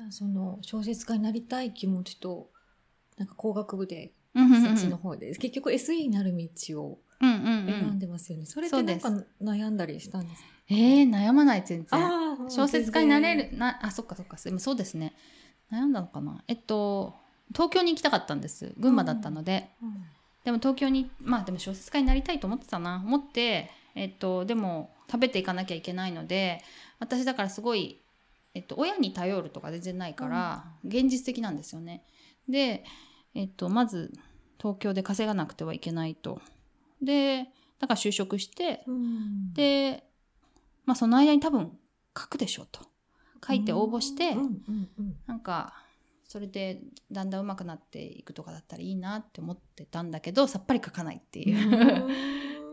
じゃあその小説家になりたい気持ちとなんか工学部でそっちの方で、うんうんうん、結局 SE になる道を選んでますよね、うんうんうん、それってなんか悩んだりしたんですか？悩まない全然。小説家になれるなあ、そっかそっか、そうですね。悩んだのかな。東京に行きたかったんです。群馬だったので、うんうん、でも東京にまあでも小説家になりたいと思ってたな、思ってでも食べていかなきゃいけないので、私だからすごい親に頼るとか全然ないから、うん、現実的なんですよね。でまず東京で稼がなくてはいけないと。でだから就職して、うん、でまあその間に多分書くでしょうと書いて応募して、うんうんうん、なんかそれでだんだん上手くなっていくとかだったらいいなって思ってたんだけど、さっぱり書かないってい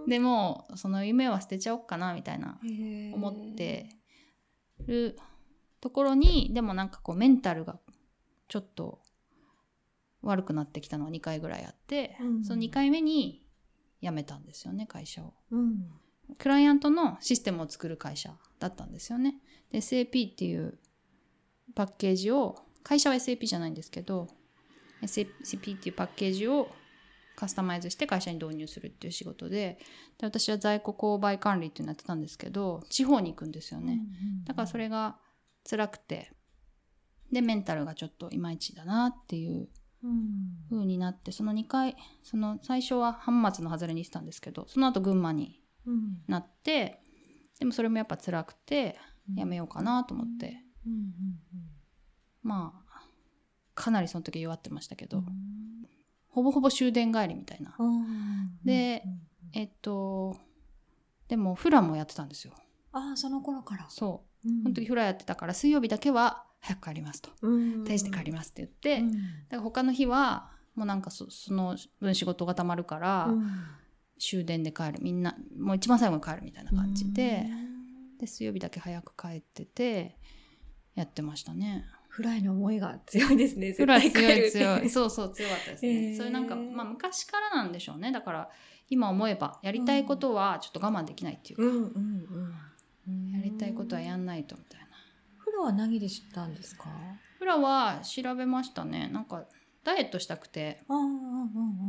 うでもその夢は捨てちゃおうかなみたいな思ってるところに、でもなんかこうメンタルがちょっと悪くなってきたのが2回ぐらいあって、うん、その2回目に辞めたんですよね、会社を、うん、クライアントのシステムを作る会社だったんですよね。で SAP っていうパッケージを、会社は SAP じゃないんですけど SAP っていうパッケージをカスタマイズして会社に導入するっていう仕事 で私は在庫購買管理っていうのやってたんですけど、地方に行くんですよね、うんうんうん、だからそれが辛くて、でメンタルがちょっといまいちだなっていう風になって、その2回その最初は浜松の外れにしてたんですけど、その後群馬になって、うん、でもそれもやっぱ辛くてやめようかなと思って、うんうんうんうん、まあかなりその時弱ってましたけど、うん、ほぼほぼ終電帰りみたいな、うん、で、うん、でもフラもやってたんですよ。ああ、その頃から。そう、その時フラやってたから、水曜日だけは早く帰りますと、定時で帰りますって言って、うん、だから他の日はもうなんか その分仕事がたまるから、うん、終電で帰る、みんなもう一番最後に帰るみたいな感じ で水曜日だけ早く帰っててやってましたね。フライの思いが強いですね。フライ強いそうそう、強かったですね、それなんか、まあ、昔からなんでしょうね。だから今思えばやりたいことはちょっと我慢できないっていうか、うんうんうん、やりたいことはやんないとみたいな。フラは何で知ったんですか？フラは調べましたね。なんかダイエットしたくて、うんうん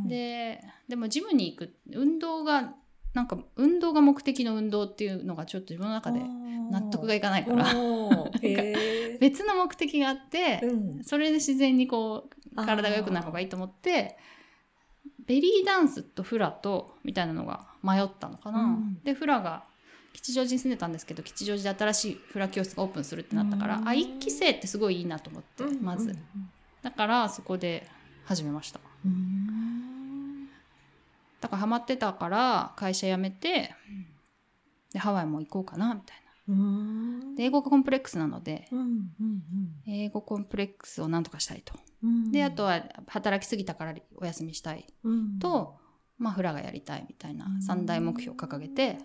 うん、でもジムに行く運動が目的の運動っていうのがちょっと自分の中で納得がいかないから、別の目的があって、うん、それで自然にこう体が良くなる方がいいと思って、ベリーダンスとフラとみたいなのが迷ったのかな、うん、でフラが吉祥寺に住んでたんですけど、吉祥寺で新しいフラ教室がオープンするってなったから、あ、1期生ってすごいいいなと思って、うん、まずだからそこで始めました。うーん、だからハマってたから会社辞めて、でハワイも行こうかなみたいな。うーん、で英語コンプレックスなので、うんうんうん、英語コンプレックスをなんとかしたいと、うん、であとは働きすぎたからお休みしたいと、うん、まあフラがやりたいみたいな3大目標を掲げて、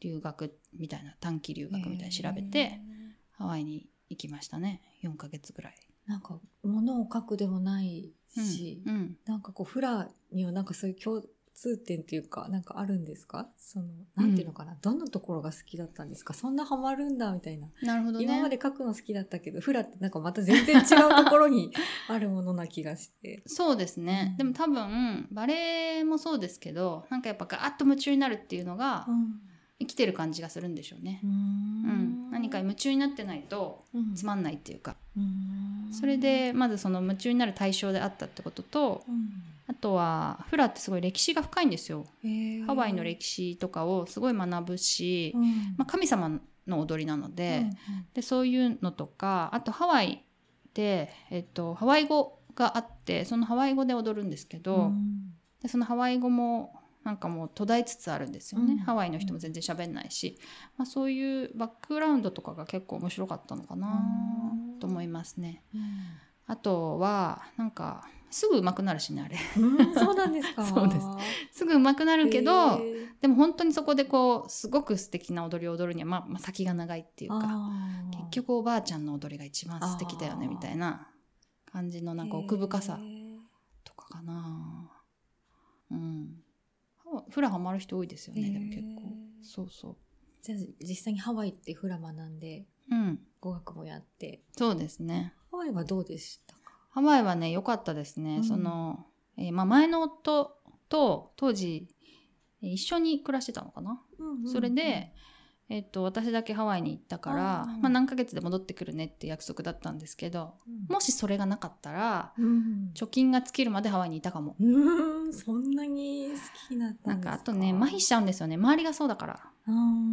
留学みたいな、短期留学みたいな調べてハワイに行きましたね。4ヶ月ぐらい。なんか物を書くでもないし、うんうん、なんかこうフラにはなんかそういう共通点というかなんかあるんですか？そのなんていうのかな、うん、どんなところが好きだったんですか？そんなハマるんだみたいな。なるほどね。今まで書くの好きだったけど、フラってなんかまた全然違うところにあるものな気がしてそうですね、うん、でも多分バレエもそうですけど、なんかやっぱガーッと夢中になるっていうのが、うん生きてる感じがするんでしょうね。うん、何か夢中になってないとつまんないっていうか、うん、それでまずその夢中になる対象であったってことと、うん、あとはフラってすごい歴史が深いんですよ。ハワイの歴史とかをすごい学ぶし、うんまあ、神様の踊りなの うん、でそういうのとか、あとハワイで、ハワイ語があって、そのハワイ語で踊るんですけど、うん、でそのハワイ語もなんかもう途絶えつつあるんですよね、うん、ハワイの人も全然喋んないし、まあ、そういうバックグラウンドとかが結構面白かったのかなと思いますね、うん、あとはなんかすぐ上手くなるしね、あれ、うん、そうなんですか？そうです、すぐ上手くなるけど、でも本当にそこでこうすごく素敵な踊りを踊るには、まあ先が長いっていうか、結局おばあちゃんの踊りが一番素敵だよねみたいな感じのなんか奥深さとかかな。うんフラハマる人多いですよね、でも結構。そうそう。じゃあ実際にハワイってフラ学んで、語学もやって、うん、そうですね。ハワイはどうでしたか？ハワイはね、良かったですね、うん、その、前の夫と当時一緒に暮らしてたのかな、うんうんうん、それで、私だけハワイに行ったから、まあ、何ヶ月で戻ってくるねって約束だったんですけど、うん、もしそれがなかったら、うん、貯金が尽きるまでハワイにいたかも、うん、そんなに好きだったんですか？なんかあとね、麻痺しちゃうんですよね、周りがそうだから。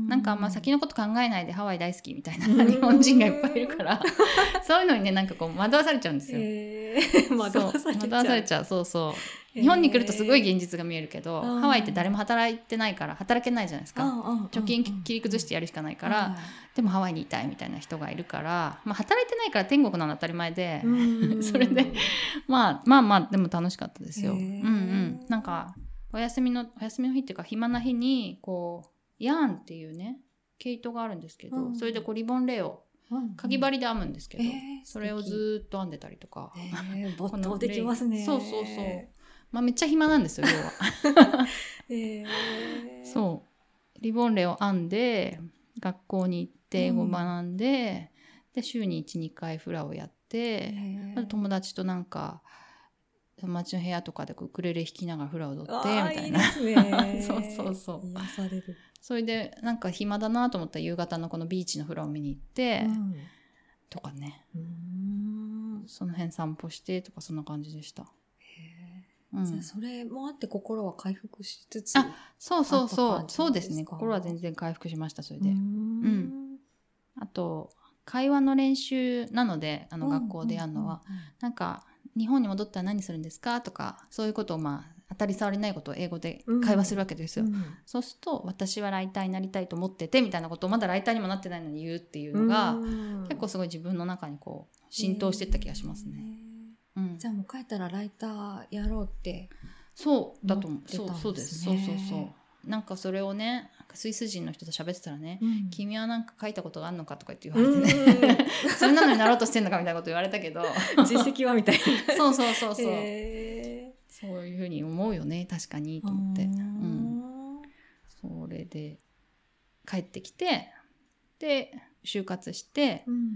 なんかまあ先のこと考えないでハワイ大好きみたいな日本人がいっぱいいるからそういうのにね、なんかこう惑わされちゃうんですよ、惑わされちゃうそうそう、日本に来るとすごい現実が見えるけど、ハワイって誰も働いてないから働けないじゃないですか、貯金切り崩してやるしかないから、でもハワイにいたいみたいな人がいるから、まあ、働いてないから天国なの当たり前でそれでまあでも楽しかったですよ、うんうん、なんかお休みの日っていうか暇な日にこうヤーンっていうね毛糸があるんですけど、うん、それでこうリボンレイをかぎ針で編むんですけど、それをずっと編んでたりとか、没頭できますね。そうそうそう、まあ、めっちゃ暇なんですよ要はそう、リボンレイを編んで学校に行って英語学んで、で週に 1,2 回フラをやって、あと友達となんか街の部屋とかでウクレレ弾きながらフラを踊ってみたいな。いいですねそうそうそう、癒される。それでなんか暇だなと思ったら夕方のこのビーチのフラを見に行って、うん、とかね、うーん、その辺散歩してとか、そんな感じでした。へえ、うん、じゃあそれもあって心は回復しつつ、あ、そうそうそう、そうですね、心は全然回復しました。それで、うん、うん、あと会話の練習なので、学校でやるのは、うんうんうん、なんか日本に戻ったら何するんですかとか、そういうことを、まあ当たり障りないことを英語で会話するわけですよ、うん、そうすると私はライターになりたいと思っててみたいなことを、まだライターにもなってないのに言うっていうのが、うん、結構すごい自分の中にこう浸透していった気がしますね、うん、じゃあもう帰ったらライターやろうってそうだと思ってたんですね。そうです、そうそうそう、なんかそれをね、スイス人の人と喋ってたらね、うん、君はなんか書いたことがあるのかとか言われてね、それなのになろうとしてんのかみたいなこと言われたけど実績はみたいなそうそうそうそう、そういうふうに思うよね、確かにと思って、うん、それで帰ってきて、で就活して、うん、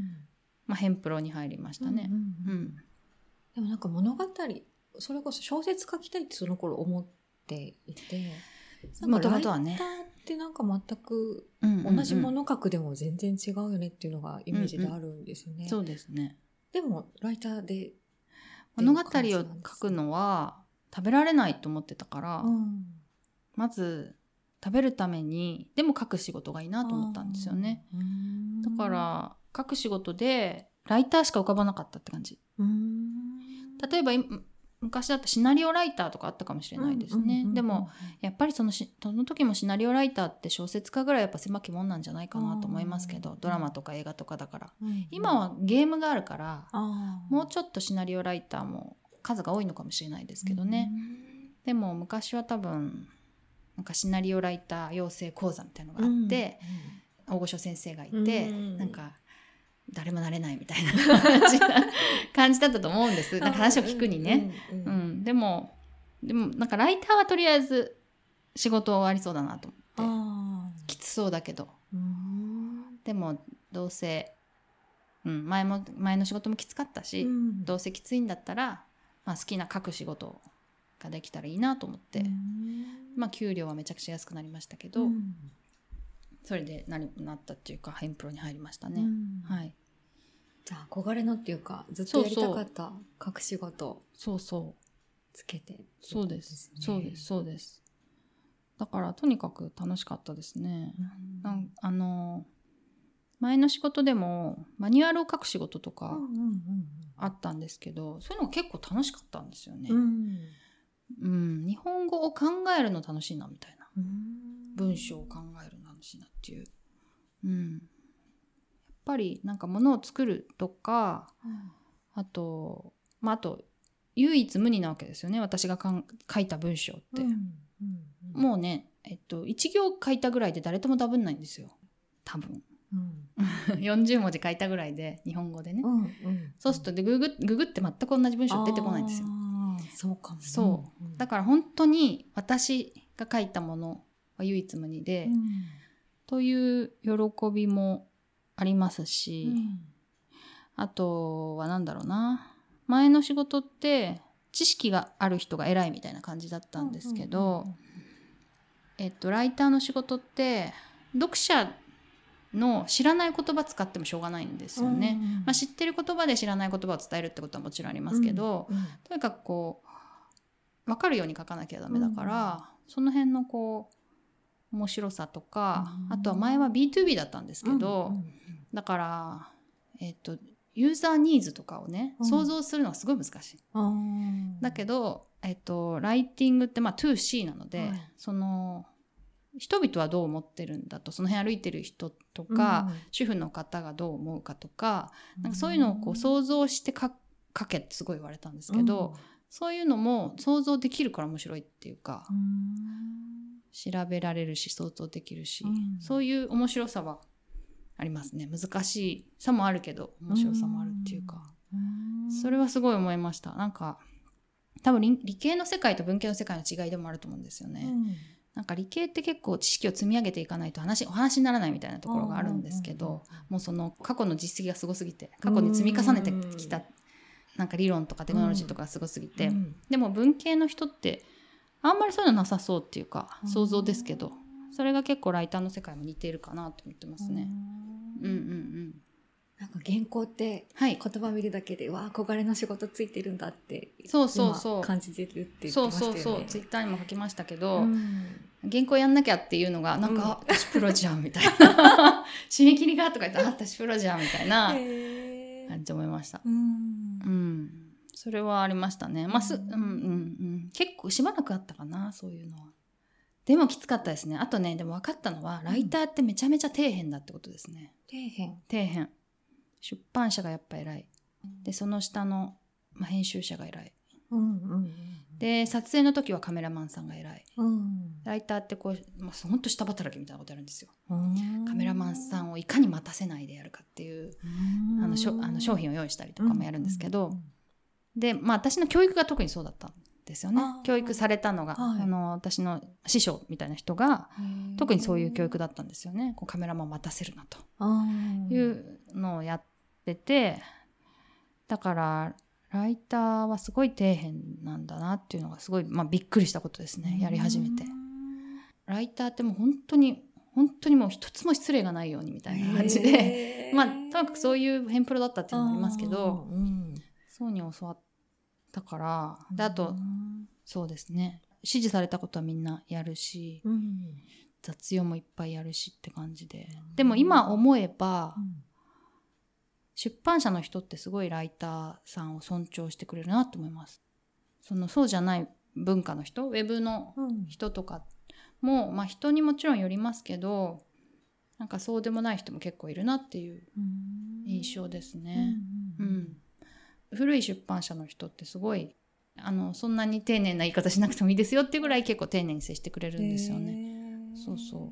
まあ、ヘンプロに入りましたね、うんうんうんうん、でもなんか物語、それこそ小説書きたいってその頃思っていて、もともとはね、ライターってなんか全く同じもの書くでも全然違うよねっていうのがイメージであるんですよね、うんうん、そうですね。でもライターで物語を書くのは食べられないと思ってたから、うん、まず食べるためにでも書く仕事がいいなと思ったんですよね。だから書く仕事でライターしか浮かばなかったって感じ。例えば昔だったシナリオライターとかあったかもしれないですね、うんうんうんうん、でもやっぱりその時もシナリオライターって小説家ぐらいやっぱ狭きもんなんじゃないかなと思いますけど、ドラマとか映画とかだから、うんうん、今はゲームがあるから、もうちょっとシナリオライターも数が多いのかもしれないですけどね、うん、でも昔は多分なんかシナリオライター養成講座みたいなのがあって、うんうん、大御所先生がいて、うん、なんか誰もなれないみたいな感じだったと思うんです。なんか話を聞くにね、うんうんうん、でもなんかライターはとりあえず仕事終わりそうだなと思って、きつそうだけど、うーん、でもどうせ、うん、前の仕事もきつかったし、うん、どうせきついんだったら、まあ、好きな書く仕事ができたらいいなと思って、まあ、給料はめちゃくちゃ安くなりましたけど、それでなったっていうか、ヘンプロに入りましたね、うん、はい。じゃあ憧れのっていうか、ずっとやりたかった隠し事、そうそうつけて、そうですそうですそうです。だからとにかく楽しかったですね、うん、前の仕事でもマニュアルを書く仕事とかあったんですけど、うんうんうん、そういうの結構楽しかったんですよね、うんうん、日本語を考えるの楽しいなみたいな、うん、文章を考えるのなっていう、うん、やっぱりなんか物を作るとか、うん、あと唯一無二なわけですよね、私が書いた文章って、うんうん、もうね、1行書いたぐらいで誰ともダブんないんですよ多分、うん、40文字書いたぐらいで日本語でね、うんうん、そうするとでググって全く同じ文章出てこないんですよ。あ、そうかも、ね、そう、うん、だから本当に私が書いたものは唯一無二で、うんという喜びもありますし、うん、あとはなんだろうな、前の仕事って知識がある人が偉いみたいな感じだったんですけど、うんうんうん、ライターの仕事って読者の知らない言葉使ってもしょうがないんですよね、うんうん、まあ、知ってる言葉で知らない言葉を伝えるってことはもちろんありますけど、うんうん、とにかくこう分かるように書かなきゃダメだから、うん、その辺のこう面白さとか、うん、あとは前は B2B だったんですけど、うんうんうん、だからユーザーニーズとかをね、うん、想像するのがすごい難しい、うん、だけど、ライティングってまあ 2C なので、はい、その人々はどう思ってるんだと、その辺歩いてる人とか、うん、主婦の方がどう思うかとか、うん、なんかそういうのをこう想像して書けってすごい言われたんですけど、うん、そういうのも想像できるから面白いっていうか、うん、調べられるし想像できるし、うん、そういう面白さはありますね。難しさもあるけど面白さもあるっていうか、うん、それはすごい思いました。なんか多分理系の世界と文系の世界の違いでもあると思うんですよね、うん、なんか理系って結構知識を積み上げていかないとお話にならないみたいなところがあるんですけど、うんうんうん、もうその過去の実績がすごすぎて、過去に積み重ねてきたなんか理論とかテクノロジーとかすごすぎて、うんうん、でも文系の人ってあんまりそういうのなさそうっていうか、想像ですけど、それが結構ライターの世界も似ているかなと思ってますね。うんうんうん、なんか原稿って言葉見るだけで、はい、わあ憧れの仕事ついてるんだってそうそうそう感じてるって言ってましたよね。そうそうそう、ツイッターにも書きましたけど、うん、原稿やんなきゃっていうのがなんか、うん、私プロじゃんみたいな締め切りがとか言ったら私プロじゃんみたいな感じで思いました。うん、うん、それはありましたね、まあうんうんうん、結構しばらくあったかなそういうのは。でもきつかったですね。あとね、でも分かったのは、ライターってめちゃめちゃ底辺だってことですね。底辺。出版社がやっぱ偉い。で、その下の、まあ、編集者が偉い、うんうんうん。で、撮影の時はカメラマンさんが偉い。うん、ライターってこう、まあ、ほんと下働きみたいなことやるんですよ、うん。カメラマンさんをいかに待たせないでやるかっていう、うん、商品を用意したりとかもやるんですけど、うんうんうん、で、まあ私の教育が特にそうだった。ですよね、教育されたのが、はい、私の師匠みたいな人が特にそういう教育だったんですよね。こうカメラマン待たせるなというのをやってて、だからライターはすごい底辺なんだなっていうのがすごい、まあ、びっくりしたことですね、やり始めて。ライターってもう本当にもう一つも失礼がないようにみたいな感じでまあとにかくそういうヘンプロだったっていうのもありますけど、うん、そうに教わってだからで、あと、うん、そうですね、指示されたことはみんなやるし、うん、雑用もいっぱいやるしって感じで、うん、でも今思えば、うん、出版社の人ってすごいライターさんを尊重してくれるなと思います。そうじゃない文化の人、ウェブの人とかも、うん、まあ、人にもちろんよりますけど、なんかそうでもない人も結構いるなっていう印象ですね。うん、うんうん、古い出版社の人ってすごいそんなに丁寧な言い方しなくてもいいですよっていうぐらい結構丁寧に接してくれるんですよね。そうそう。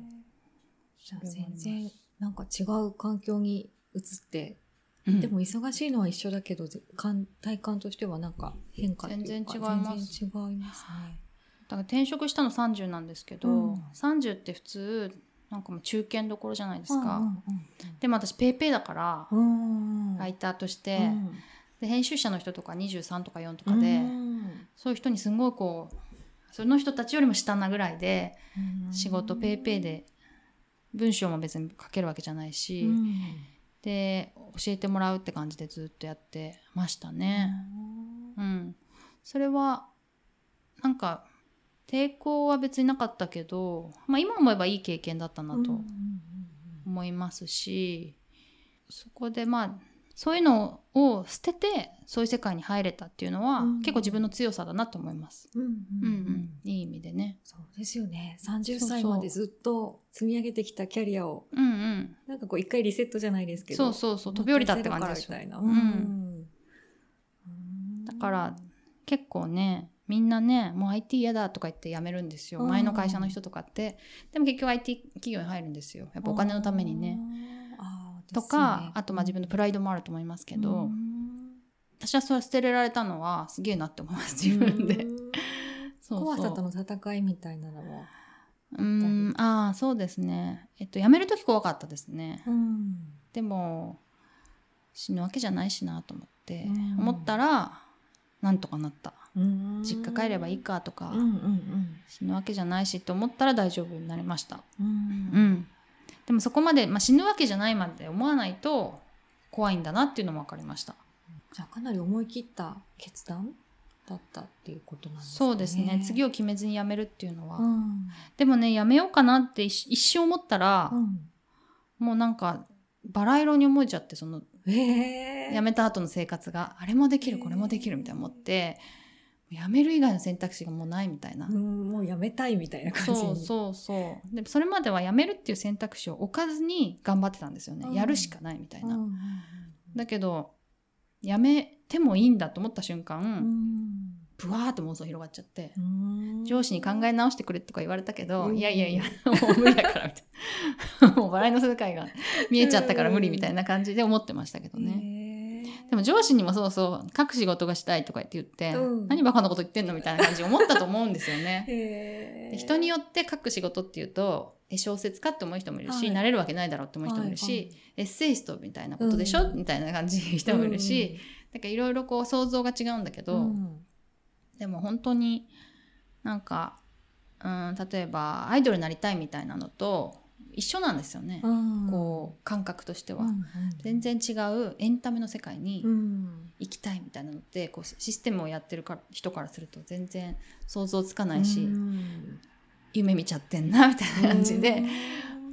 じゃあ全然なんか違う環境に移って、うん、でも忙しいのは一緒だけど体感としてはなんか変化っていうか全然違います。全然違いますね。だから転職したの30なんですけど、うん、30って普通なんかもう中堅どころじゃないですか、うんうんうん、でも私ペーペーだから、うんうん、ライターとして、うん、で編集者の人とか23とか4とかで、そういう人にすごいこうその人たちよりも下なぐらいで仕事ペイペイで文章も別に書けるわけじゃないし、で教えてもらうって感じでずっとやってましたね。うん、それはなんか抵抗は別になかったけど、まあ、今思えばいい経験だったなと思いますし、そこでまあそういうのを捨ててそういう世界に入れたっていうのは、うん、結構自分の強さだなと思います、うんうんうんうん、いい意味でね。そうですよね、30歳までずっと積み上げてきたキャリアを、そうそう、なんかこう一回リセットじゃないですけど、そうそうそう、飛び降りたって感じですよ、うんうん、だから結構ね、みんなね、もう IT 嫌だとか言って辞めるんですよ、前の会社の人とかって。でも結局 IT 企業に入るんですよ、やっぱお金のためにねとか、ね、あとまあ自分のプライドもあると思いますけど、うん、私はそれ捨てられたのはすげえなって思います自分で。そうそう、怖さとの戦いみたいなのは、ああそうですね、辞めるとき怖かったですね、うん、でも死ぬわけじゃないしなと思って、うん、思ったらなんとかなった、うん、実家帰ればいいかとか、うんうんうん、死ぬわけじゃないしと思ったら大丈夫になりました、うんうん、でもそこまで、まあ、死ぬわけじゃないまで思わないと怖いんだなっていうのも分かりました。じゃあかなり思い切った決断だったっていうことなんですね。そうですね、次を決めずに辞めるっていうのは、うん、でもね辞めようかなって一瞬思ったら、うん、もうなんかバラ色に思えちゃって、その、辞めた後の生活があれもできるこれもできるみたいな思って、辞める以外の選択肢がもうないみたいな、もう辞めたいみたいな感じに。そうでそれまでは辞めるっていう選択肢を置かずに頑張ってたんですよね、うん、やるしかないみたいな、うん、だけど辞めてもいいんだと思った瞬間、うん、ブワーっと妄想広がっちゃって、うん、上司に考え直してくれとか言われたけど、うん、いやもう無理だからみたいなもう笑いの世界が見えちゃったから無理みたいな感じで思ってましたけどね、でも上司にもそう各仕事がしたいとか言って、うん、何バカなこと言ってんのみたいな感じ思ったと思うんですよねで人によって各仕事っていうと小説家って思う人もいるし、はい、なれるわけないだろうって思う人もいるし、はいはい、エッセイストみたいなことでしょ、うん、みたいな感じの人もいるし、うん、だからいろいろこう想像が違うんだけど、うん、でも本当になんか、うん、例えばアイドルになりたいみたいなのと一緒なんですよね、うん、こう感覚としては、うんうん、全然違うエンタメの世界に行きたいみたいなのって、うん、こうシステムをやってる人からすると全然想像つかないし、うん、夢見ちゃってんなみたいな感じで、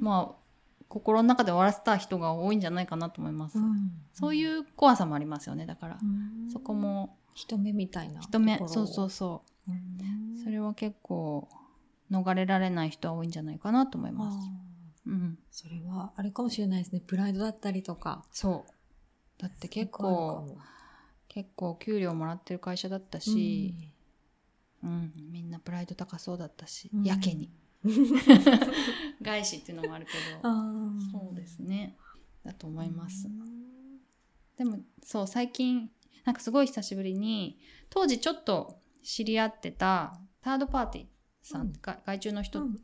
うん、まあ心の中で終わらせた人が多いんじゃないかなと思います、うん、そういう怖さもありますよね。だから、うん、そこも人目みたいなところ、人目、そう、うん、それは結構逃れられない人は多いんじゃないかなと思います。うん、それはあれかもしれないですね、プライドだったりとか。そうだって結構給料もらってる会社だったし、うんうん、みんなプライド高そうだったし、うん、やけに外資っていうのもあるけどそうですね、だと思います、うん、でもそう最近なんかすごい久しぶりに当時ちょっと知り合ってたサードパーティーさん、うん、外注の人が、うんうん、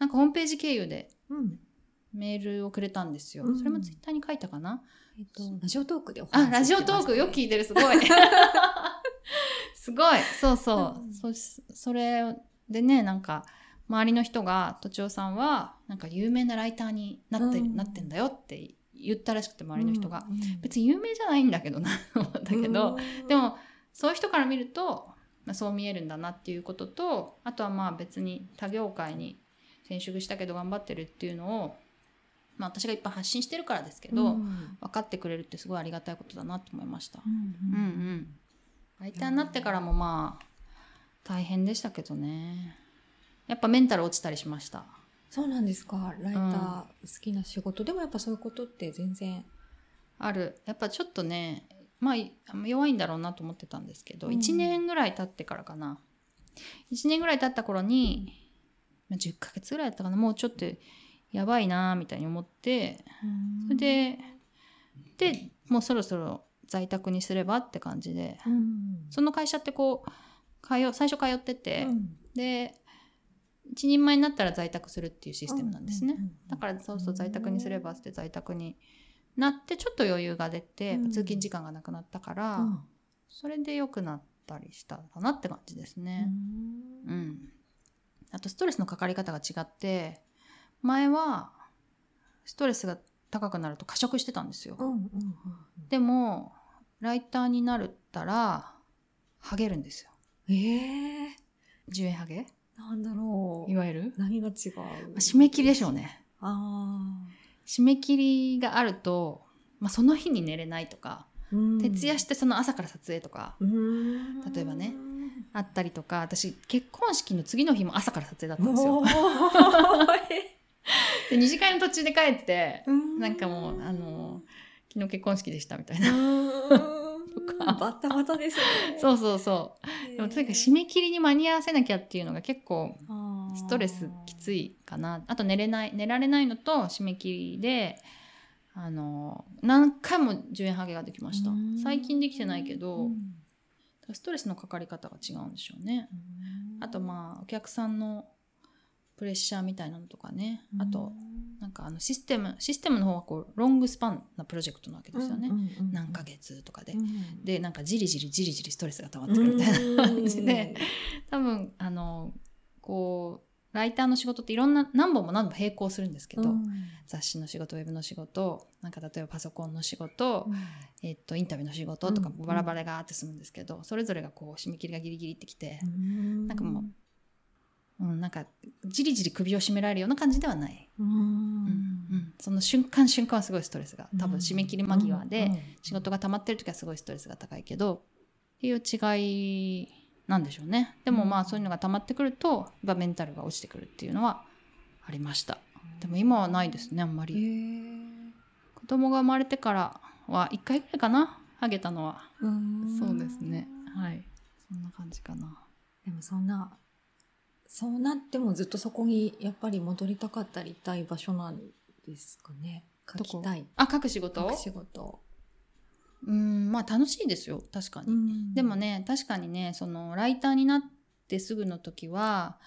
なんかホームページ経由でメールをくれたんですよ、うん、それもツイッターに書いたかな、ラジオトークでお話ししてましたね。あ、ラジオトークよく聞いてる、すごいすごい、そう、それでね、なんか周りの人がとちおさんはなんか有名なライターになってんだよって言ったらしくて、周りの人が、うん、別に有名じゃないんだけどなだけど、うん、でもそういう人から見ると、まあ、そう見えるんだなっていうことと、あとはまあ別に他業界に転職したけど頑張ってるっていうのを、まあ、私がいっぱい発信してるからですけど、うん、分かってくれるってすごいありがたいことだなと思いました。うんうん、うんうん、ライターになってからもまあ大変でしたけどね、やっぱメンタル落ちたりしました。そうなんですか。ライター、うん、好きな仕事でもやっぱそういうことって全然ある。やっぱちょっとね、まあ弱いんだろうなと思ってたんですけど、うん、1年ぐらい経ってからかな、1年ぐらい経った頃に、うん、10ヶ月ぐらいだったかな、もうちょっとやばいなみたいに思って、それでもうそろそろ在宅にすればって感じで、うん、その会社ってこう最初通ってて、うん、で一人前になったら在宅するっていうシステムなんですね、うん、だからそう在宅にすればって在宅になって、ちょっと余裕が出て、うん、通勤時間がなくなったから、うん、それで良くなったりしたかなって感じですね。うん、うん、あとストレスのかかり方が違って、前はストレスが高くなると過食してたんですよ、うんうんうんうん、でもライターになるったらハゲるんですよ。10円ハゲなんだろう、いわゆる何が違う、締め切りでしょうね。あ、締め切りがあると、まあ、その日に寝れないとか、うん、徹夜してその朝から撮影とか、例えばねあったりとか、私結婚式の次の日も朝から撮影だったんですよで二次会の途中で帰って、なんかもう昨日結婚式でしたみたいなとか、バタバタですねそうでもとにかく締め切りに間に合わせなきゃっていうのが結構ストレスきついかな。あと寝られないのと締め切りで何回も10円ハゲができました。最近できてないけど、ストレスのかかり方が違うんでしょうね。あとまあお客さんのプレッシャーみたいなのとかね、あとなんかシステムの方はこうロングスパンなプロジェクトなわけですよね、うんうんうん、何ヶ月とかで、うん、でなんかじりじりストレスが溜まってくるみたいな感じで、多分こうライターの仕事っていろんな何本も並行するんですけど、うん、雑誌の仕事、ウェブの仕事、なんか例えばパソコンの仕事、うん、インタビューの仕事とかバラバラがーって進むんですけど、うん、それぞれがこう締め切りがギリギリってきて、うん、なんかもうなんかじりじり首を絞められるような感じではない、うん、うんうん、その瞬間はすごいストレスが、多分締め切り間際で仕事が溜まってる時はすごいストレスが高いけどっていう違いなんでしょうね。でもまあそういうのが溜まってくるとメンタルが落ちてくるっていうのはありました。でも今はないですね、あんまり。子供が生まれてからは1回ぐらいかな、ハゲたのは。そうですね、はい、そんな感じかな。でもそうなってもずっとそこにやっぱり戻りたかったりいたい場所なんですかね。書きたい。書く仕事？まあ楽しいですよ、確かに。でもね、確かにね、そのライターになってすぐの時は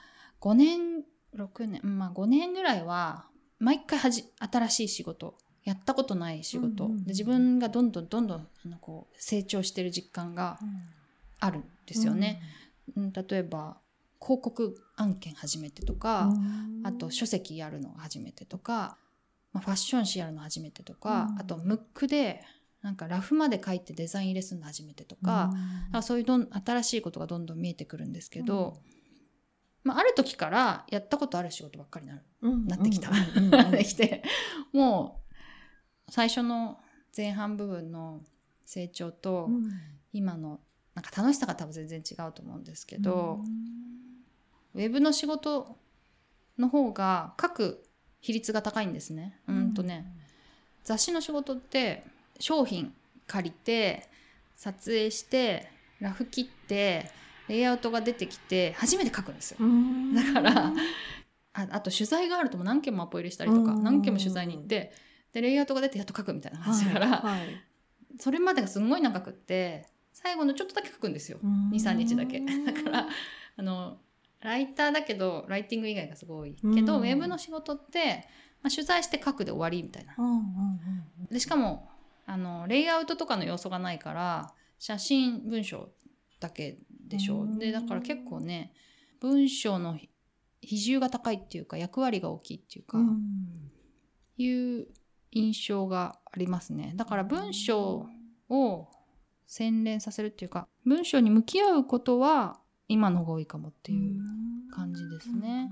5年ぐらいは毎回新しい仕事、やったことない仕事、うんうんうん、で自分がどんどんこう成長してる実感があるんですよね、うんうん、例えば広告案件初めてとか、あと書籍やるの初めてとか、まあ、ファッション誌やるの初めてとか、あとムックでなんかラフまで書いてデザイン入れするの初めてとか、そういう新しいことがどんどん見えてくるんですけど、まあ、ある時からやったことある仕事ばっかりなってきたできて、もう最初の前半部分の成長と、今のなんか楽しさが多分全然違うと思うんですけど、ウェブの仕事の方が書く比率が高いんですね。雑誌の仕事って商品借りて撮影してラフ切ってレイアウトが出てきて初めて書くんですよ。だからあと取材があるとも何件もアポ入れしたりとか、何件も取材に行って、でレイアウトが出てやっと書くみたいな感じだから、はいはい、それまでがすごい長くって最後のちょっとだけ書くんですよ、 2,3 日だけ。だからライターだけどライティング以外がすごいけど、ウェブの仕事って、まあ、取材して書くで終わりみたいな、でしかもレイアウトとかの要素がないから写真文章だけでしょう。でだから結構ね、文章の比重が高いっていうか役割が大きいっていうか、いう印象がありますね。だから文章を洗練させるっていうか、文章に向き合うことは今の方が多いかもっていう感じですね。